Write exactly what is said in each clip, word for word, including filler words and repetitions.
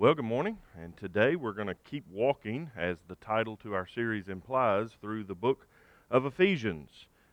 Well, good morning, and today we're going to keep walking, as the title to our series implies, through the book of Ephesians,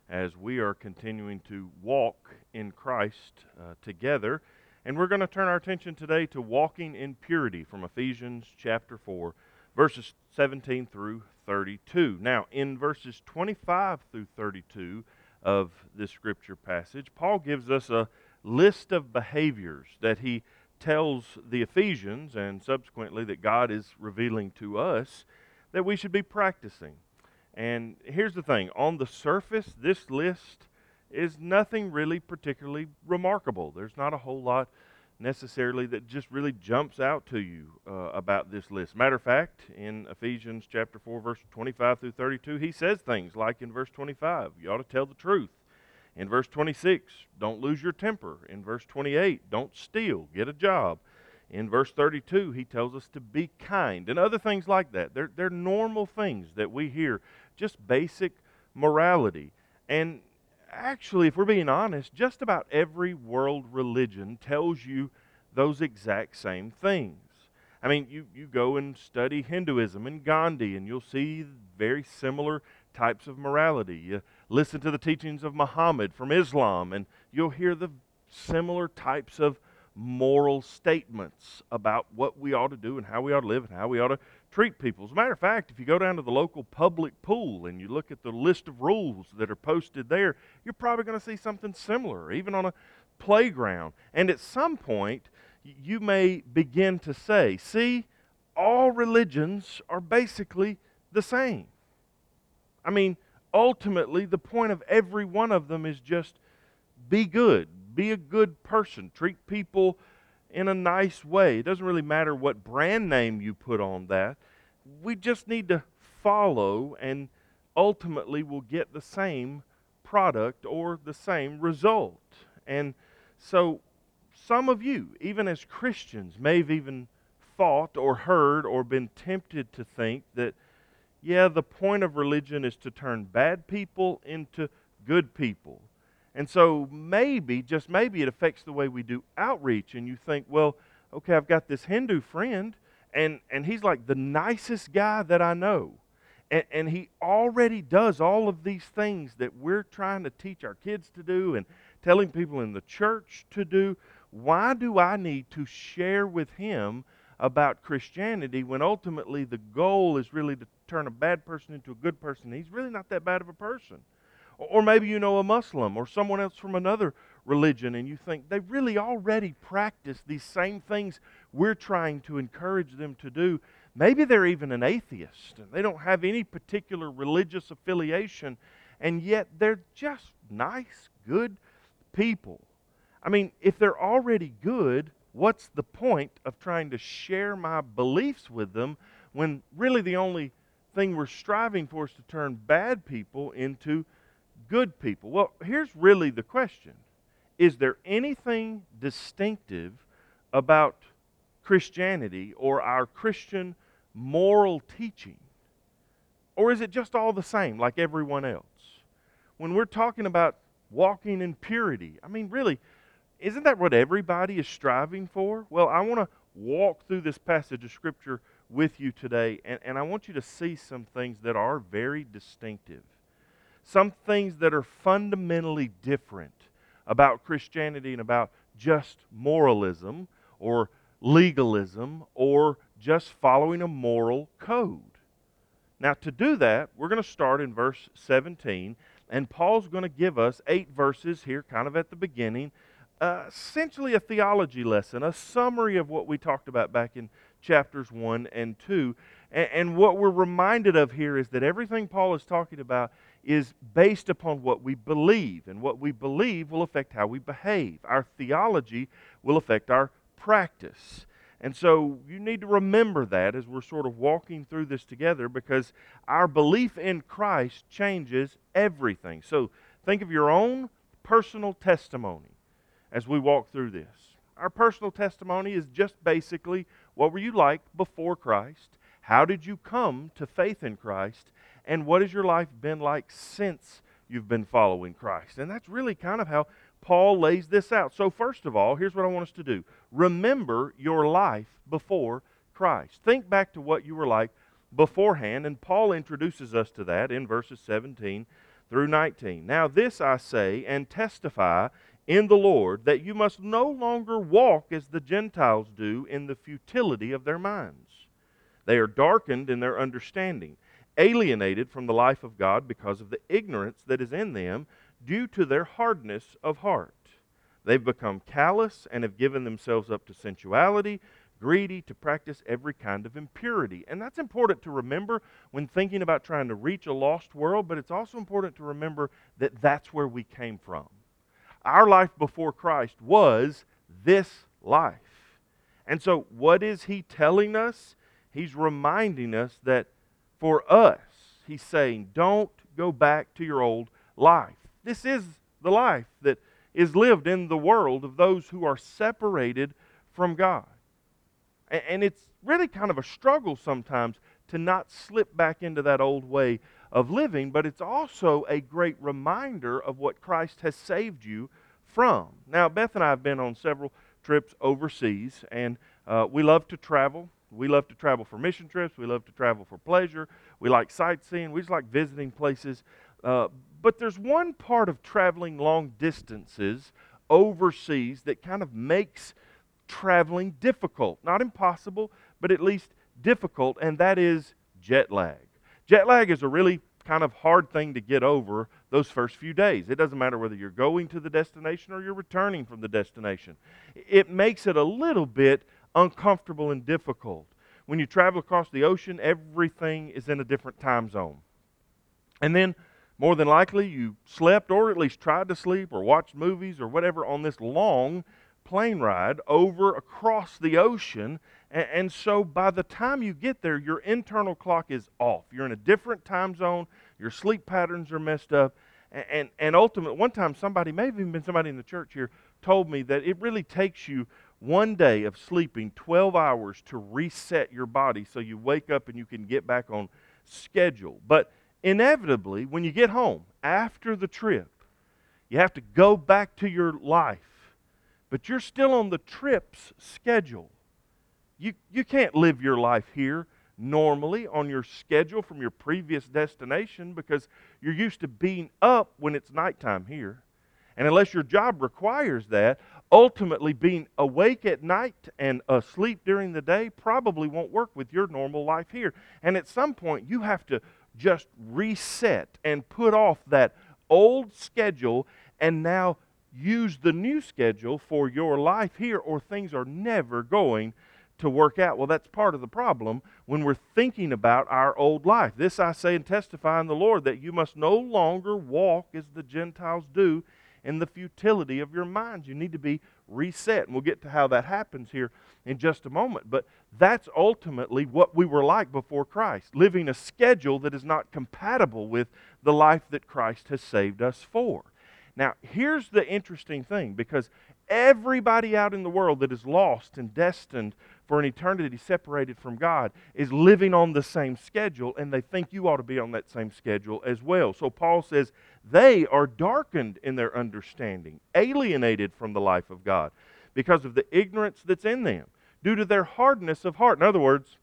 as we are continuing to walk in Christ uh, together. And we're going to turn our attention today to walking in purity from Ephesians chapter four, verses seventeen through thirty-two. Now, in verses twenty-five through thirty-two of this scripture passage, Paul gives us a list of behaviors that he tells the Ephesians, and subsequently that God is revealing to us, that we should be practicing. And here's the thing, on the surface, this list is nothing really particularly remarkable. There's not a whole lot necessarily that just really jumps out to you uh, about this list. Matter of fact, in Ephesians chapter four, verse twenty-five through thirty-two, he says things like in verse twenty-five, you ought to tell the truth. In verse twenty-six, don't lose your temper. In verse twenty-eight, don't steal, get a job. In verse thirty-two, he tells us to be kind and other things like that. They're, they're normal things that we hear, just basic morality. And actually, if we're being honest, just about every world religion tells you those exact same things. I mean, you, you go and study Hinduism and Gandhi, and you'll see very similar types of morality. You listen to the teachings of Muhammad from Islam, and you'll hear the similar types of moral statements about what we ought to do and how we ought to live and how we ought to treat people. As a matter of fact, if you go down to the local public pool and you look at the list of rules that are posted there, you're probably going to see something similar, even on a playground. And at some point, you may begin to say, see, all religions are basically the same. I mean, ultimately, the point of every one of them is just be good, be a good person, treat people in a nice way. It doesn't really matter what brand name you put on that. We just need to follow, and ultimately we'll get the same product or the same result. And so some of you, even as Christians, may have even thought or heard or been tempted to think that, yeah, the point of religion is to turn bad people into good people. And so maybe, just maybe, it affects the way we do outreach. And you think, well, okay, I've got this Hindu friend, and, and he's like the nicest guy that I know. And, and he already does all of these things that we're trying to teach our kids to do and telling people in the church to do. Why do I need to share with him about Christianity when ultimately the goal is really to turn a bad person into a good person? He's really not that bad of a person. Or maybe you know a Muslim or someone else from another religion, and you think they really already practice these same things we're trying to encourage them to do. Maybe they're even an atheist, and they don't have any particular religious affiliation, and yet they're just nice, good people. I mean, if they're already good, what's the point of trying to share my beliefs with them when really the only thing we're striving for is to turn bad people into good people? Well, here's really the question. Is there anything distinctive about Christianity or our Christian moral teaching? Or is it just all the same like everyone else? When we're talking about walking in purity, I mean, really, isn't that what everybody is striving for? Well, I want to walk through this passage of Scripture with you today, and, and I want you to see some things that are very distinctive. Some things that are fundamentally different about Christianity and about just moralism or legalism or just following a moral code. Now, to do that, we're going to start in verse seventeen, and Paul's going to give us eight verses here kind of at the beginning, uh, essentially a theology lesson, a summary of what we talked about back in chapters one and two. And, and what we're reminded of here is that everything Paul is talking about is based upon what we believe, and what we believe will affect how we behave. Our theology will affect our practice. And so you need to remember that as we're sort of walking through this together, because our belief in Christ changes everything. So think of your own personal testimony as we walk through this. Our personal testimony is just basically, what were you like before Christ? How did you come to faith in Christ? And what has your life been like since you've been following Christ? And that's really kind of how Paul lays this out. So first of all, here's what I want us to do. Remember your life before Christ. Think back to what you were like beforehand, and Paul introduces us to that in verses seventeen through nineteen. Now this I say and testify in the Lord, that you must no longer walk as the Gentiles do in the futility of their minds. They are darkened in their understanding, alienated from the life of God because of the ignorance that is in them due to their hardness of heart. They've become callous and have given themselves up to sensuality, greedy to practice every kind of impurity. And that's important to remember when thinking about trying to reach a lost world, but it's also important to remember that that's where we came from. Our life before Christ was this life. And so what is he telling us? He's reminding us that for us, he's saying, don't go back to your old life. This is the life that is lived in the world of those who are separated from God. And it's really kind of a struggle sometimes to not slip back into that old way of living, but it's also a great reminder of what Christ has saved you from. Now, Beth and I have been on several trips overseas, and uh, we love to travel. We love to travel for mission trips. We love to travel for pleasure. We like sightseeing. We just like visiting places. Uh, but there's one part of traveling long distances overseas that kind of makes traveling difficult. Not impossible, but at least difficult, and that is jet lag. Jet lag is a really kind of hard thing to get over those first few days. It doesn't matter whether you're going to the destination or you're returning from the destination. It makes it a little bit uncomfortable and difficult. When you travel across the ocean, everything is in a different time zone. And then, more than likely, you slept or at least tried to sleep or watched movies or whatever on this long plane ride over across the ocean, and so by the time you get there, your internal clock is off. You're in a different time zone, your sleep patterns are messed up, and, and ultimately, one time somebody, maybe even somebody in the church here, told me that it really takes you one day of sleeping twelve hours to reset your body so you wake up and you can get back on schedule. But inevitably, when you get home after the trip, you have to go back to your life. But you're still on the trip's schedule. You, you can't live your life here normally on your schedule from your previous destination because you're used to being up when it's nighttime here. And unless your job requires that, ultimately being awake at night and asleep during the day probably won't work with your normal life here. And at some point, you have to just reset and put off that old schedule and now use the new schedule for your life here, or things are never going to work out. Well, that's part of the problem when we're thinking about our old life. This I say and testify in the Lord, that you must no longer walk as the Gentiles do in the futility of your minds. You need to be reset. And we'll get to how that happens here in just a moment. But that's ultimately what we were like before Christ, living a schedule that is not compatible with the life that Christ has saved us for. Now, here's the interesting thing, because everybody out in the world that is lost and destined for an eternity separated from God is living on the same schedule, and they think you ought to be on that same schedule as well. So Paul says they are darkened in their understanding, alienated from the life of God because of the ignorance that's in them, due to their hardness of heart. In other words,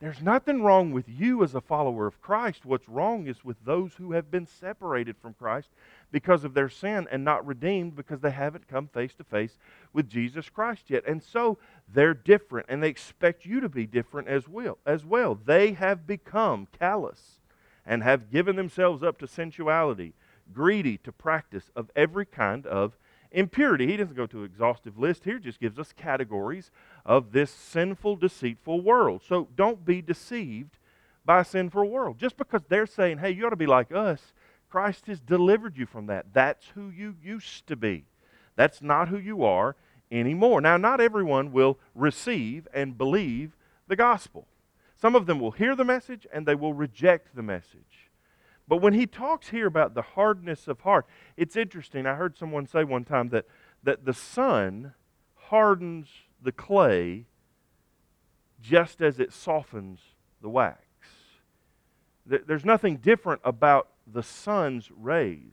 there's nothing wrong with you as a follower of Christ. What's wrong is with those who have been separated from Christ because of their sin and not redeemed because they haven't come face to face with Jesus Christ yet. And so they're different, and they expect you to be different as well. As well. They have become callous and have given themselves up to sensuality, greedy to practice of every kind of impurity. He doesn't go to an exhaustive list here, just gives us categories of this sinful, deceitful world. So don't be deceived by a sinful world. Just because they're saying, hey, you ought to be like us, Christ has delivered you from that. That's who you used to be. That's not who you are anymore. Now, not everyone will receive and believe the gospel. Some of them will hear the message and they will reject the message. But when he talks here about the hardness of heart, it's interesting. I heard someone say one time that, that the sun hardens the clay just as it softens the wax. There's nothing different about the sun's rays,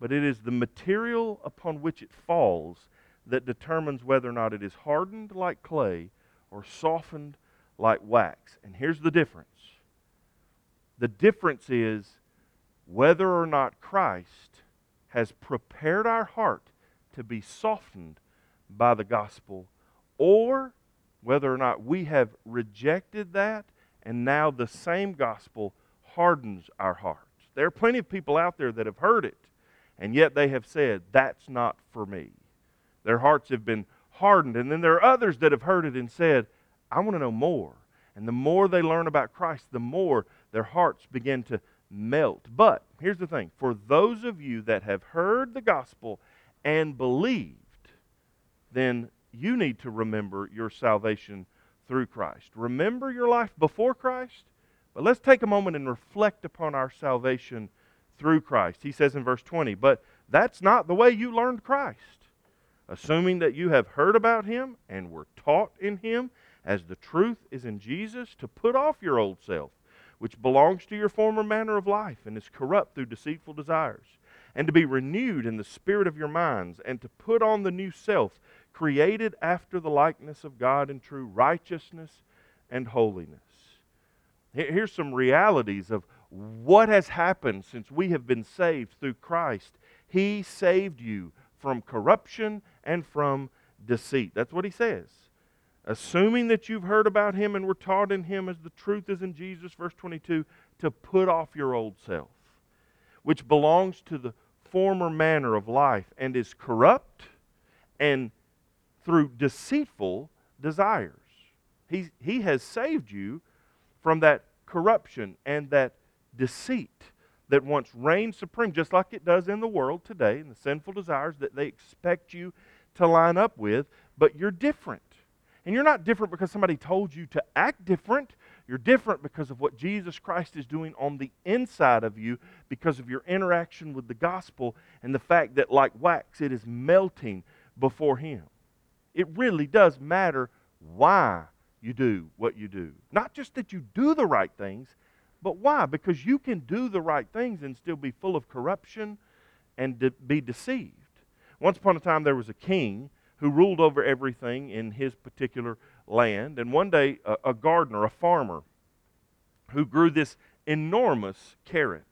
but it is the material upon which it falls that determines whether or not it is hardened like clay or softened like wax. And here's the difference. The difference is whether or not Christ has prepared our heart to be softened by the gospel, or whether or not we have rejected that and now the same gospel hardens our hearts. There are plenty of people out there that have heard it, and yet they have said, that's not for me. Their hearts have been hardened. And then there are others that have heard it and said, I want to know more. And the more they learn about Christ, the more their hearts begin to melt. But here's the thing. For those of you that have heard the gospel and believed, then you need to remember your salvation through Christ. Remember your life before Christ, but let's take a moment and reflect upon our salvation through Christ. He says in verse twenty, but that's not the way you learned Christ, assuming that you have heard about Him and were taught in Him, as the truth is in Jesus, to put off your old self, which belongs to your former manner of life and is corrupt through deceitful desires, and to be renewed in the spirit of your minds, and to put on the new self, created after the likeness of God in true righteousness and holiness. Here's some realities of what has happened since we have been saved through Christ. He saved you from corruption and from deceit. That's what he says. Assuming that you've heard about Him and were taught in Him, as the truth is in Jesus, verse twenty-two, to put off your old self, which belongs to the former manner of life and is corrupt and through deceitful desires. He, he has saved you from that corruption and that deceit that once reigned supreme, just like it does in the world today, in the sinful desires that they expect you to line up with, but you're different. And you're not different because somebody told you to act different. You're different because of what Jesus Christ is doing on the inside of you, because of your interaction with the gospel and the fact that, like wax, it is melting before Him. It really does matter why you do what you do. Not just that you do the right things, but why? Because you can do the right things and still be full of corruption and de- be deceived. Once upon a time, there was a king who ruled over everything in his particular land. And one day, a, a gardener, a farmer, who grew this enormous carrot,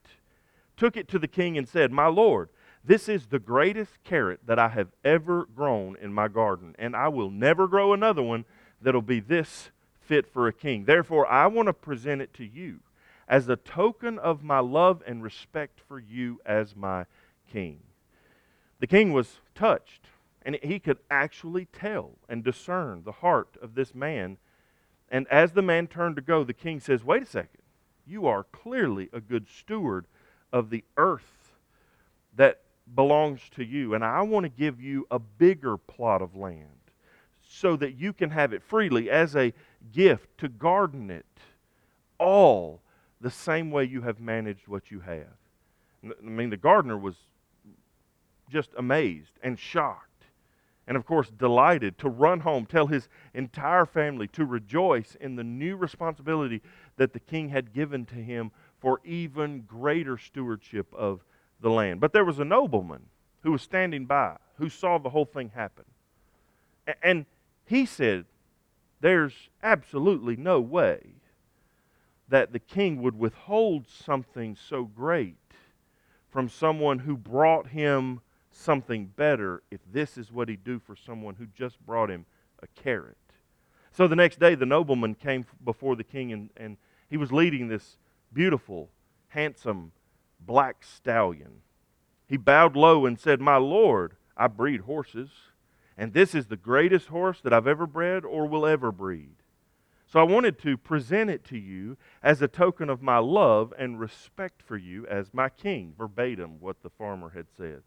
took it to the king and said, "My lord, this is the greatest carrot that I have ever grown in my garden, and I will never grow another one that'll be this fit for a king. Therefore, I want to present it to you as a token of my love and respect for you as my king." The king was touched. And he could actually tell and discern the heart of this man. And as the man turned to go, the king says, "Wait a second. You are clearly a good steward of the earth that belongs to you. And I want to give you a bigger plot of land so that you can have it freely as a gift to garden it all the same way you have managed what you have." I mean, the gardener was just amazed and shocked. And, of course, delighted to run home, tell his entire family, to rejoice in the new responsibility that the king had given to him for even greater stewardship of the land. But there was a nobleman who was standing by, who saw the whole thing happen. And he said, "There's absolutely no way that the king would withhold something so great from someone who brought him something better, if this is what he'd do for someone who just brought him a carrot." So the next day, the nobleman came before the king, and, and he was leading this beautiful, handsome, black stallion. He bowed low and said, "My lord, I breed horses, and this is the greatest horse that I've ever bred or will ever breed. So I wanted to present it to you as a token of my love and respect for you as my king," verbatim what the farmer had said.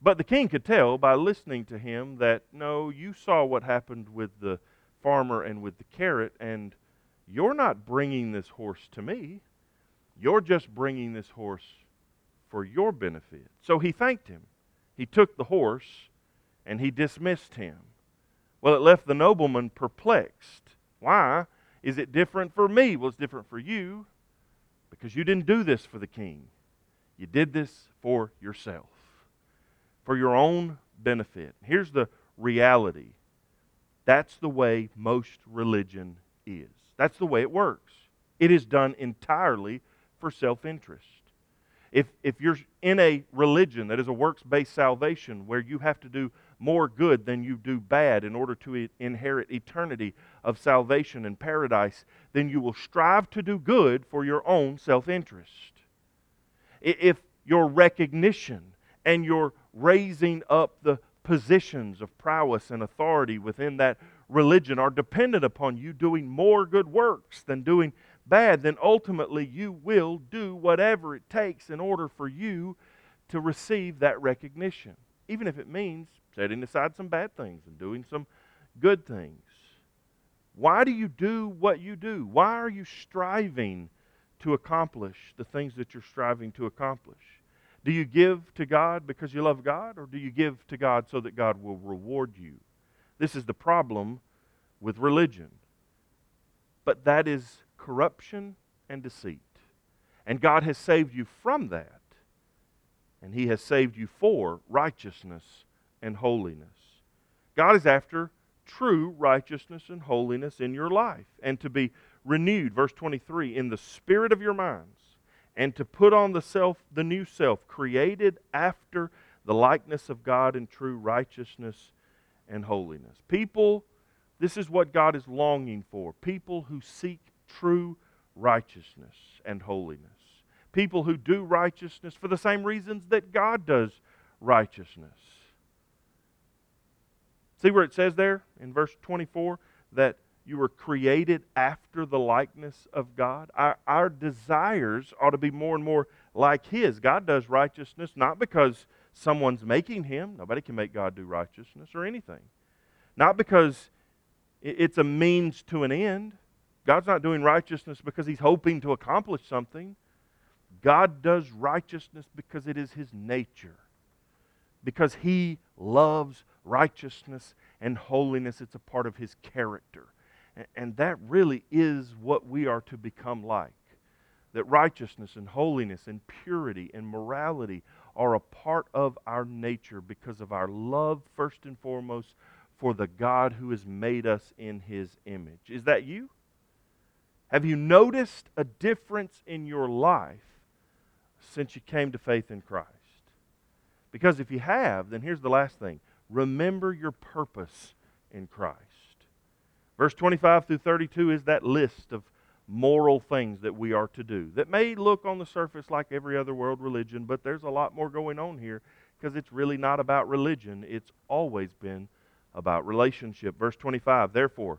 But the king could tell by listening to him that, no, you saw what happened with the farmer and with the carrot, and you're not bringing this horse to me. You're just bringing this horse for your benefit. So he thanked him. He took the horse, and he dismissed him. Well, it left the nobleman perplexed. Why is it different for me? Well, it's different for you because you didn't do this for the king. You did this for yourself, for your own benefit. Here's the reality. That's the way most religion is. That's the way it works. It is done entirely for self-interest. If, if you're in a religion that is a works-based salvation where you have to do more good than you do bad in order to inherit eternity of salvation and paradise, then you will strive to do good for your own self-interest. If your recognition and your raising up the positions of prowess and authority within that religion are dependent upon you doing more good works than doing bad, then ultimately you will do whatever it takes in order for you to receive that recognition, even if it means setting aside some bad things and doing some good things. Why do you do what you do? Why are you striving to accomplish the things that you're striving to accomplish? Do you give to God because you love God, or do you give to God so that God will reward you? This is the problem with religion. But that is corruption and deceit. And God has saved you from that. And He has saved you for righteousness and holiness. God is after true righteousness and holiness in your life, and to be renewed, verse twenty-three, in the spirit of your minds, and to put on the self, the new self, created after the likeness of God in true righteousness and holiness. People, this is what God is longing for. People who seek true righteousness and holiness. People who do righteousness for the same reasons that God does righteousness. See where it says there in verse twenty-four that you were created after the likeness of God? Our, our desires ought to be more and more like His. God does righteousness not because someone's making Him. Nobody can make God do righteousness or anything. Not because it's a means to an end. God's not doing righteousness because He's hoping to accomplish something. God does righteousness because it is His nature. Because He loves righteousness and holiness. It's a part of His character. And that really is what we are to become like. That righteousness and holiness and purity and morality are a part of our nature because of our love, first and foremost, for the God who has made us in His image. Is that you? Have you noticed a difference in your life since you came to faith in Christ? Because if you have, then here's the last thing. Remember your purpose in Christ. Verse twenty-five through thirty-two is that list of moral things that we are to do that may look on the surface like every other world religion, but there's a lot more going on here because it's really not about religion. It's always been about relationship. Verse twenty-five, therefore,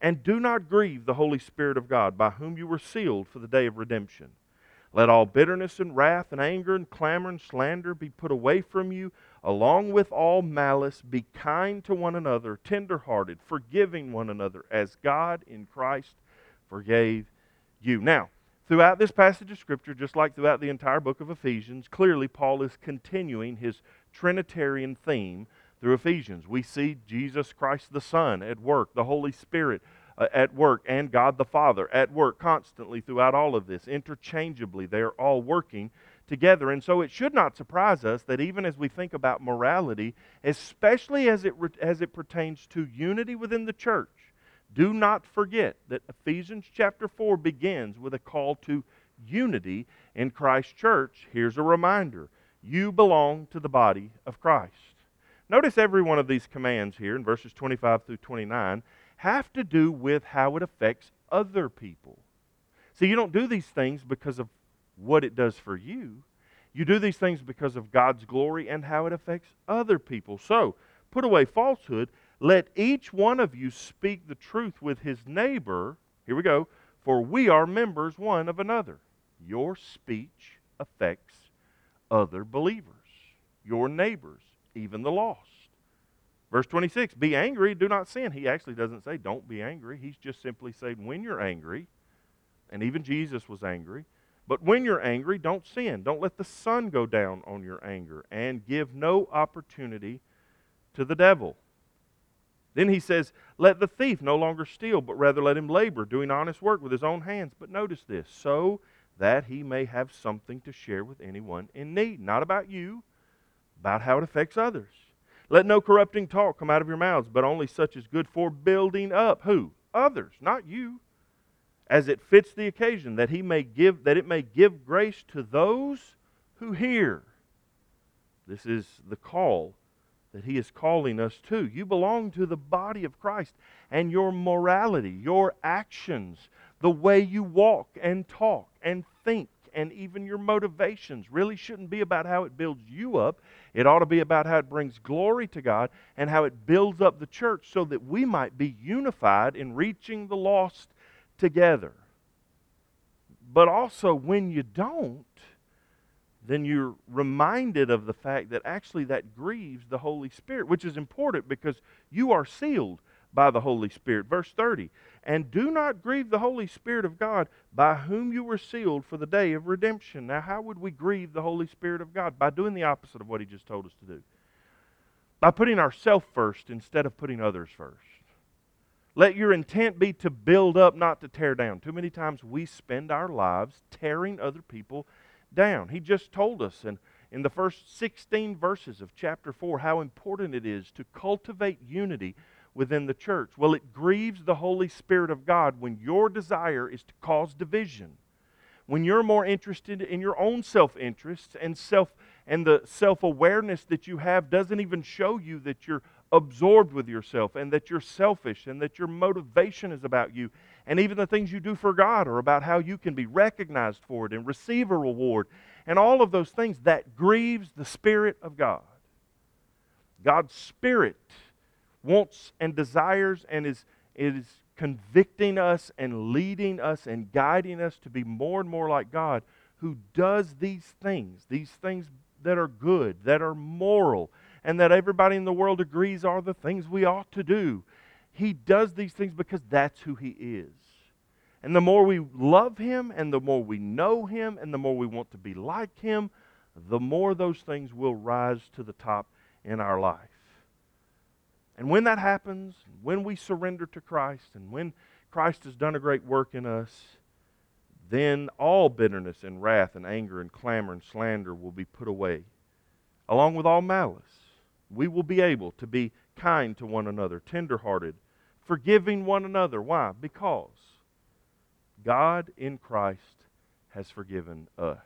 And do not grieve the Holy Spirit of God, by whom you were sealed for the day of redemption. Let all bitterness and wrath and anger and clamor and slander be put away from you, along with all malice. Be kind to one another, tenderhearted, forgiving one another, as God in Christ forgave you. Now, throughout this passage of Scripture, just like throughout the entire book of Ephesians, clearly Paul is continuing his Trinitarian theme through Ephesians. We see Jesus Christ the Son at work, the Holy Spirit at work, and God the Father at work constantly throughout all of this. Interchangeably, they are all working together. And so it should not surprise us that even as we think about morality, especially as it, as it pertains to unity within the church, do not forget that Ephesians chapter four begins with a call to unity in Christ's church. Here's a reminder. You belong to the body of Christ. Notice every one of these commands here in verses twenty-five through twenty-nine have to do with how it affects other people. See, you don't do these things because of what it does for you. You do these things because of God's glory and how it affects other people. So, put away falsehood. Let each one of you speak the truth with his neighbor. Here we go. For we are members one of another. Your speech affects other believers, your neighbors, even the lost. Verse twenty-six, be angry, do not sin. He actually doesn't say don't be angry. He's just simply saying when you're angry, and even Jesus was angry, but when you're angry, don't sin. Don't let the sun go down on your anger, and give no opportunity to the devil. Then he says, let the thief no longer steal, but rather let him labor, doing honest work with his own hands. But notice this, so that he may have something to share with anyone in need. Not about you, about how it affects others. Let no corrupting talk come out of your mouths, but only such as good for building up. Who? Others, not you. As it fits the occasion, that he may give, that it may give grace to those who hear. This is the call that he is calling us to. You belong to the body of Christ, and your morality, your actions, the way you walk and talk and think, and even your motivations really shouldn't be about how it builds you up. It ought to be about how it brings glory to God and how it builds up the church so that we might be unified in reaching the lost together. But also when you don't, then you're reminded of the fact that actually that grieves the Holy Spirit, which is important because you are sealed by the Holy Spirit. Verse thirty, and do not grieve the Holy Spirit of God, by whom you were sealed for the day of redemption. Now, how would we grieve the Holy Spirit of God? By doing the opposite of what he just told us to do. By putting ourselves first instead of putting others first. Let your intent be to build up, not to tear down. Too many times we spend our lives tearing other people down. He just told us in, in the first sixteen verses of chapter four how important it is to cultivate unity within the church. Well, it grieves the Holy Spirit of God when your desire is to cause division, when you're more interested in your own self-interests and self and the self-awareness that you have doesn't even show you that you're absorbed with yourself and that you're selfish and that your motivation is about you. And even the things you do for God are about how you can be recognized for it and receive a reward. And all of those things, that grieves the Spirit of God. God's Spirit wants and desires and is, is convicting us and leading us and guiding us to be more and more like God, who does these things, these things that are good, that are moral, and that everybody in the world agrees are the things we ought to do. He does these things because that's who he is. And the more we love him and the more we know him and the more we want to be like him, the more those things will rise to the top in our life. And when that happens, when we surrender to Christ and when Christ has done a great work in us, then all bitterness and wrath and anger and clamor and slander will be put away, along with all malice. We will be able to be kind to one another, tenderhearted, forgiving one another. Why? Because God in Christ has forgiven us.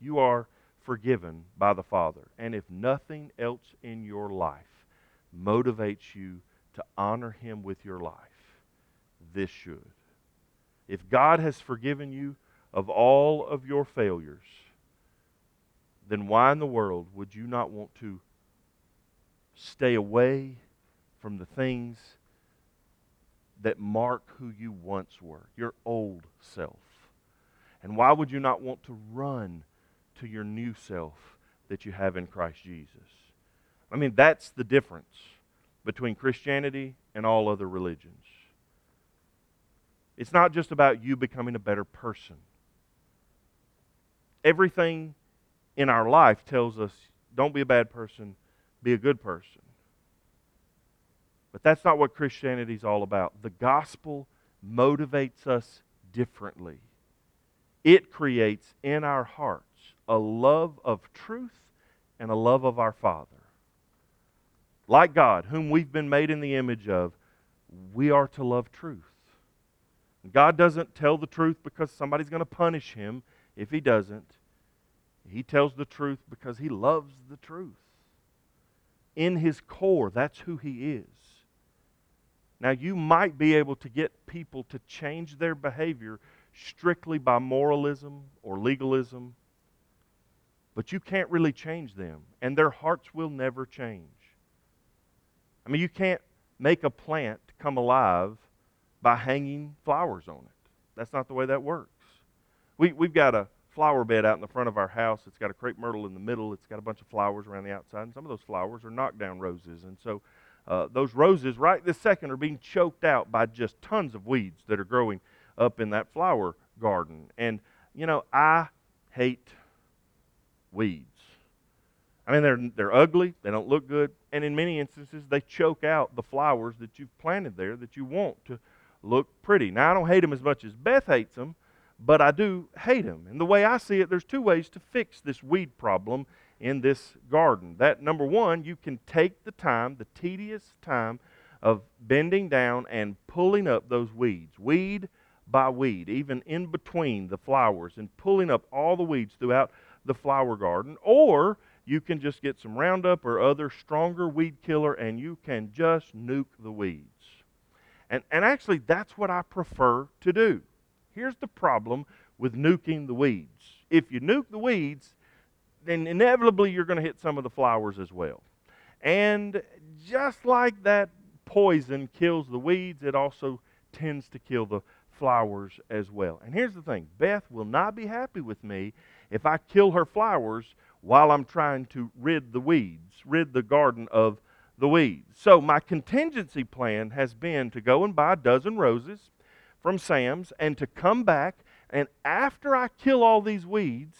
You are forgiven by the Father. And if nothing else in your life motivates you to honor him with your life, this should. If God has forgiven you of all of your failures, then why in the world would you not want to stay away from the things that mark who you once were, your old self? And why would you not want to run to your new self that you have in Christ Jesus? I mean, that's the difference between Christianity and all other religions. It's not just about you becoming a better person. Everything in our life tells us, don't be a bad person, be a good person. But that's not what Christianity is all about. The gospel motivates us differently. It creates in our hearts a love of truth and a love of our Father. Like God, whom we've been made in the image of, we are to love truth. God doesn't tell the truth because somebody's going to punish him if he doesn't. He tells the truth because he loves the truth. In his core, that's who he is. Now, you might be able to get people to change their behavior strictly by moralism or legalism, but you can't really change them, and their hearts will never change. I mean, you can't make a plant come alive by hanging flowers on it. That's not the way that works. We, we've got a flower bed out in the front of our house. It's got a crepe myrtle in the middle. It's got a bunch of flowers around the outside, and some of those flowers are knockdown roses. And so Uh, those roses right this second are being choked out by just tons of weeds that are growing up in that flower garden. And, you know, I hate weeds. I mean, they're, they're ugly, they don't look good, and in many instances they choke out the flowers that you've planted there that you want to look pretty. Now, I don't hate them as much as Beth hates them, but I do hate them. And the way I see it, there's two ways to fix this weed problem in this garden. That, number one, you can take the time, the tedious time of bending down and pulling up those weeds, weed by weed, even in between the flowers, and pulling up all the weeds throughout the flower garden. Or you can just get some Roundup or other stronger weed killer and you can just nuke the weeds. And, and actually, that's what I prefer to do. Here's the problem with nuking the weeds. If you nuke the weeds, then inevitably you're going to hit some of the flowers as well. And just like that poison kills the weeds, it also tends to kill the flowers as well. And here's the thing, Beth will not be happy with me if I kill her flowers while I'm trying to rid the weeds, rid the garden of the weeds. So my contingency plan has been to go and buy a dozen roses from Sam's and to come back, and after I kill all these weeds,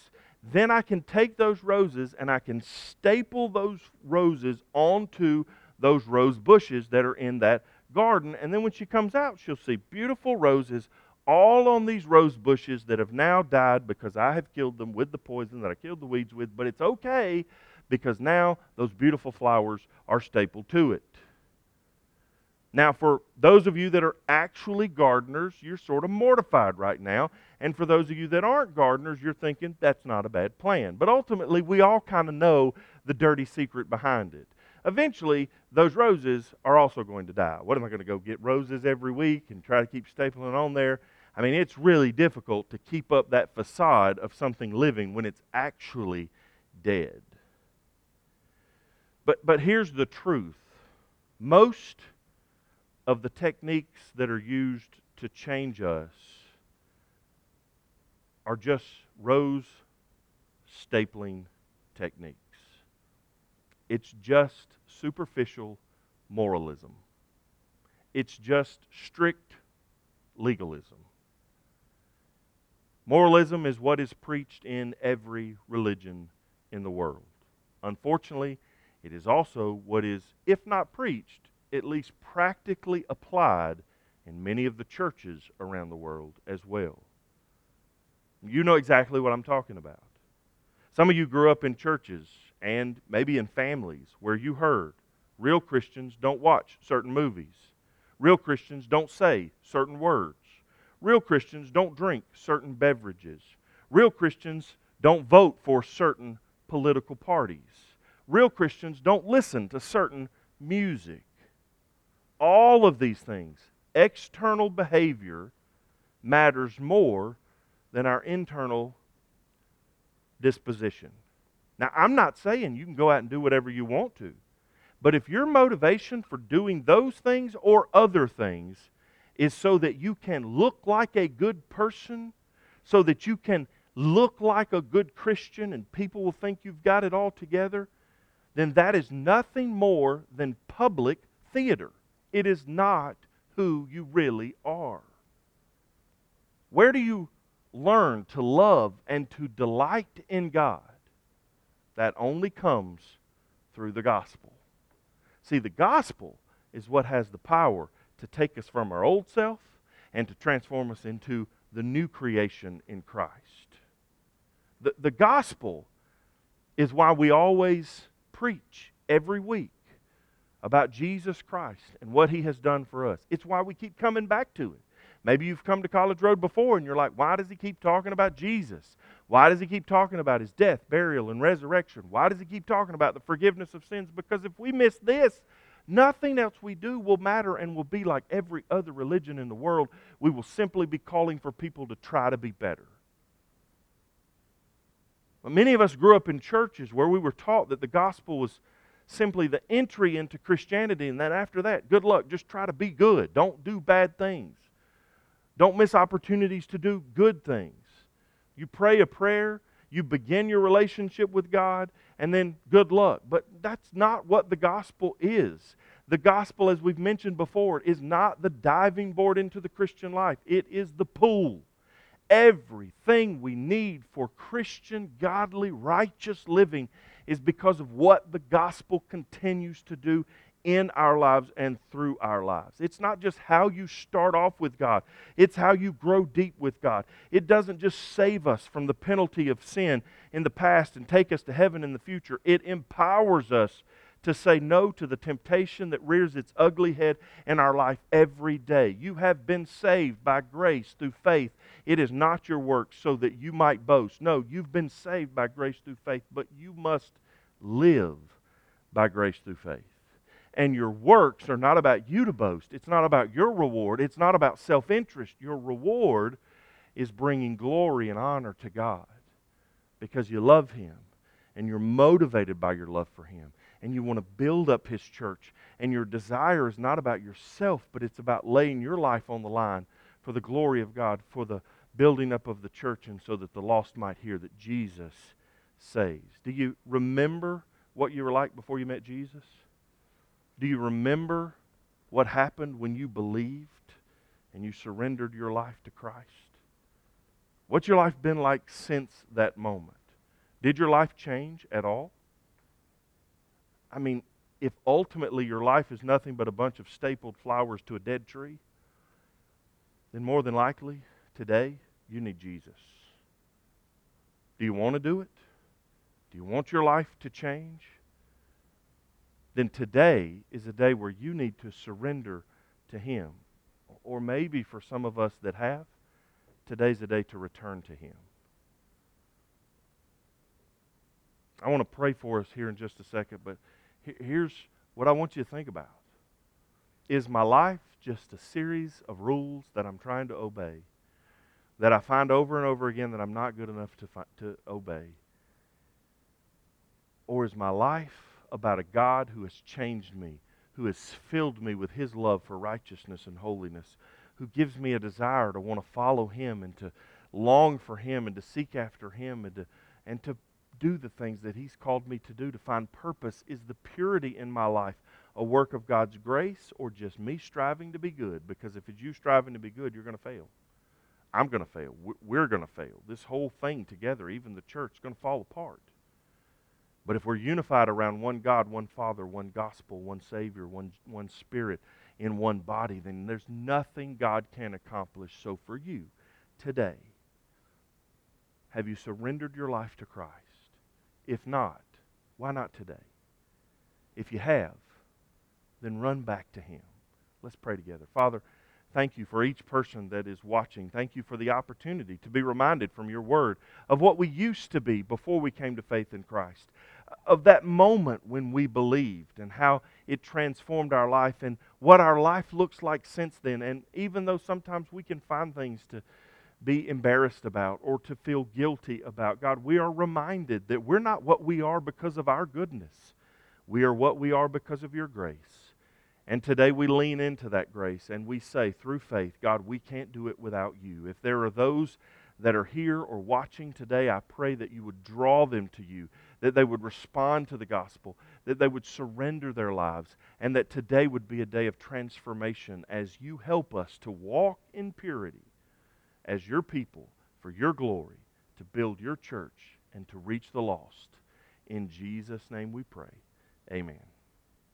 then I can take those roses and I can staple those roses onto those rose bushes that are in that garden. And then when she comes out, she'll see beautiful roses all on these rose bushes that have now died because I have killed them with the poison that I killed the weeds with. But it's okay because now those beautiful flowers are stapled to it. Now, for those of you that are actually gardeners, you're sort of mortified right now. And for those of you that aren't gardeners, you're thinking, that's not a bad plan. But ultimately, we all kind of know the dirty secret behind it. Eventually, those roses are also going to die. What am I going to go get roses every week and try to keep stapling on there? I mean, it's really difficult to keep up that facade of something living when it's actually dead. But, but here's the truth. Most of the techniques that are used to change us are just rose stapling techniques. It's just superficial moralism. It's just strict legalism. Moralism is what is preached in every religion in the world. Unfortunately, it is also what is, if not preached, at least practically applied in many of the churches around the world as well. You know exactly what I'm talking about. Some of you grew up in churches and maybe in families where you heard real Christians don't watch certain movies. Real Christians don't say certain words. Real Christians don't drink certain beverages. Real Christians don't vote for certain political parties. Real Christians don't listen to certain music. All of these things, external behavior matters more than our internal disposition. Now, I'm not saying you can go out and do whatever you want to, but if your motivation for doing those things or other things is so that you can look like a good person, so that you can look like a good Christian and people will think you've got it all together, then that is nothing more than public theater. It is not who you really are. Where do you learn to love and to delight in God? That only comes through the gospel. See, the gospel is what has the power to take us from our old self and to transform us into the new creation in Christ. The, the gospel is why we always preach every week about Jesus Christ and what He has done for us. It's why we keep coming back to it. Maybe you've come to College Road before and you're like, why does he keep talking about Jesus? Why does he keep talking about His death, burial, and resurrection? Why does he keep talking about the forgiveness of sins? Because if we miss this, nothing else we do will matter and will be like every other religion in the world. We will simply be calling for people to try to be better. But many of us grew up in churches where we were taught that the gospel was simply the entry into Christianity, and then after that, good luck, just try to be good. Don't do bad things. Don't miss opportunities to do good things. You pray a prayer, you begin your relationship with God, and then good luck. But that's not what the gospel is. The gospel, as we've mentioned before, is not the diving board into the Christian life. It is the pool. Everything we need for Christian, godly, righteous living is because of what the gospel continues to do in our lives and through our lives. It's not just how you start off with God. It's how you grow deep with God. It doesn't just save us from the penalty of sin in the past and take us to heaven in the future. It empowers us to say no to the temptation that rears its ugly head in our life every day. You have been saved by grace through faith. It is not your works so that you might boast. No, you've been saved by grace through faith, but you must live by grace through faith. And your works are not about you to boast. It's not about your reward. It's not about self-interest. Your reward is bringing glory and honor to God because you love Him and you're motivated by your love for Him and you want to build up His church. And your desire is not about yourself, but it's about laying your life on the line for the glory of God, for the building up of the church, and so that the lost might hear that Jesus saves. Do you remember what you were like before you met Jesus? Do you remember what happened when you believed and you surrendered your life to Christ? What's your life been like since that moment? Did your life change at all? I mean, if ultimately your life is nothing but a bunch of stapled flowers to a dead tree, then more than likely today you need Jesus. Do you want to do it? Do you want your life to change? Then today is a day where you need to surrender to Him. Or maybe for some of us that have, today's a day to return to Him. I want to pray for us here in just a second, but here's what I want you to think about. Is my life just a series of rules that I'm trying to obey, that I find over and over again that I'm not good enough to fi- to obey? Or is my life about a God who has changed me, who has filled me with His love for righteousness and holiness, who gives me a desire to want to follow Him and to long for Him and to seek after Him and to and to do the things that He's called me to do, to find purpose? Is the purity in my life a work of God's grace or just me striving to be good? Because if it's you striving to be good, you're going to fail. I'm going to fail. We're going to fail. This whole thing together, even the church, is going to fall apart. But if we're unified around one God, one Father, one gospel, one Savior, one, one Spirit, in one body, then there's nothing God can accomplish. So for you, today, have you surrendered your life to Christ? If not, why not today? If you have, then run back to Him. Let's pray together. Father, thank You for each person that is watching. Thank You for the opportunity to be reminded from Your Word of what we used to be before we came to faith in Christ, of that moment when we believed and how it transformed our life and what our life looks like since then. And even though sometimes we can find things to be embarrassed about or to feel guilty about, God, we are reminded that we're not what we are because of our goodness. We are what we are because of Your grace. And today we lean into that grace and we say through faith, God, we can't do it without You. If there are those that are here or watching today, I pray that You would draw them to You, that they would respond to the gospel, that they would surrender their lives, and that today would be a day of transformation as You help us to walk in purity as Your people, for Your glory, to build Your church and to reach the lost. In Jesus' name we pray. Amen.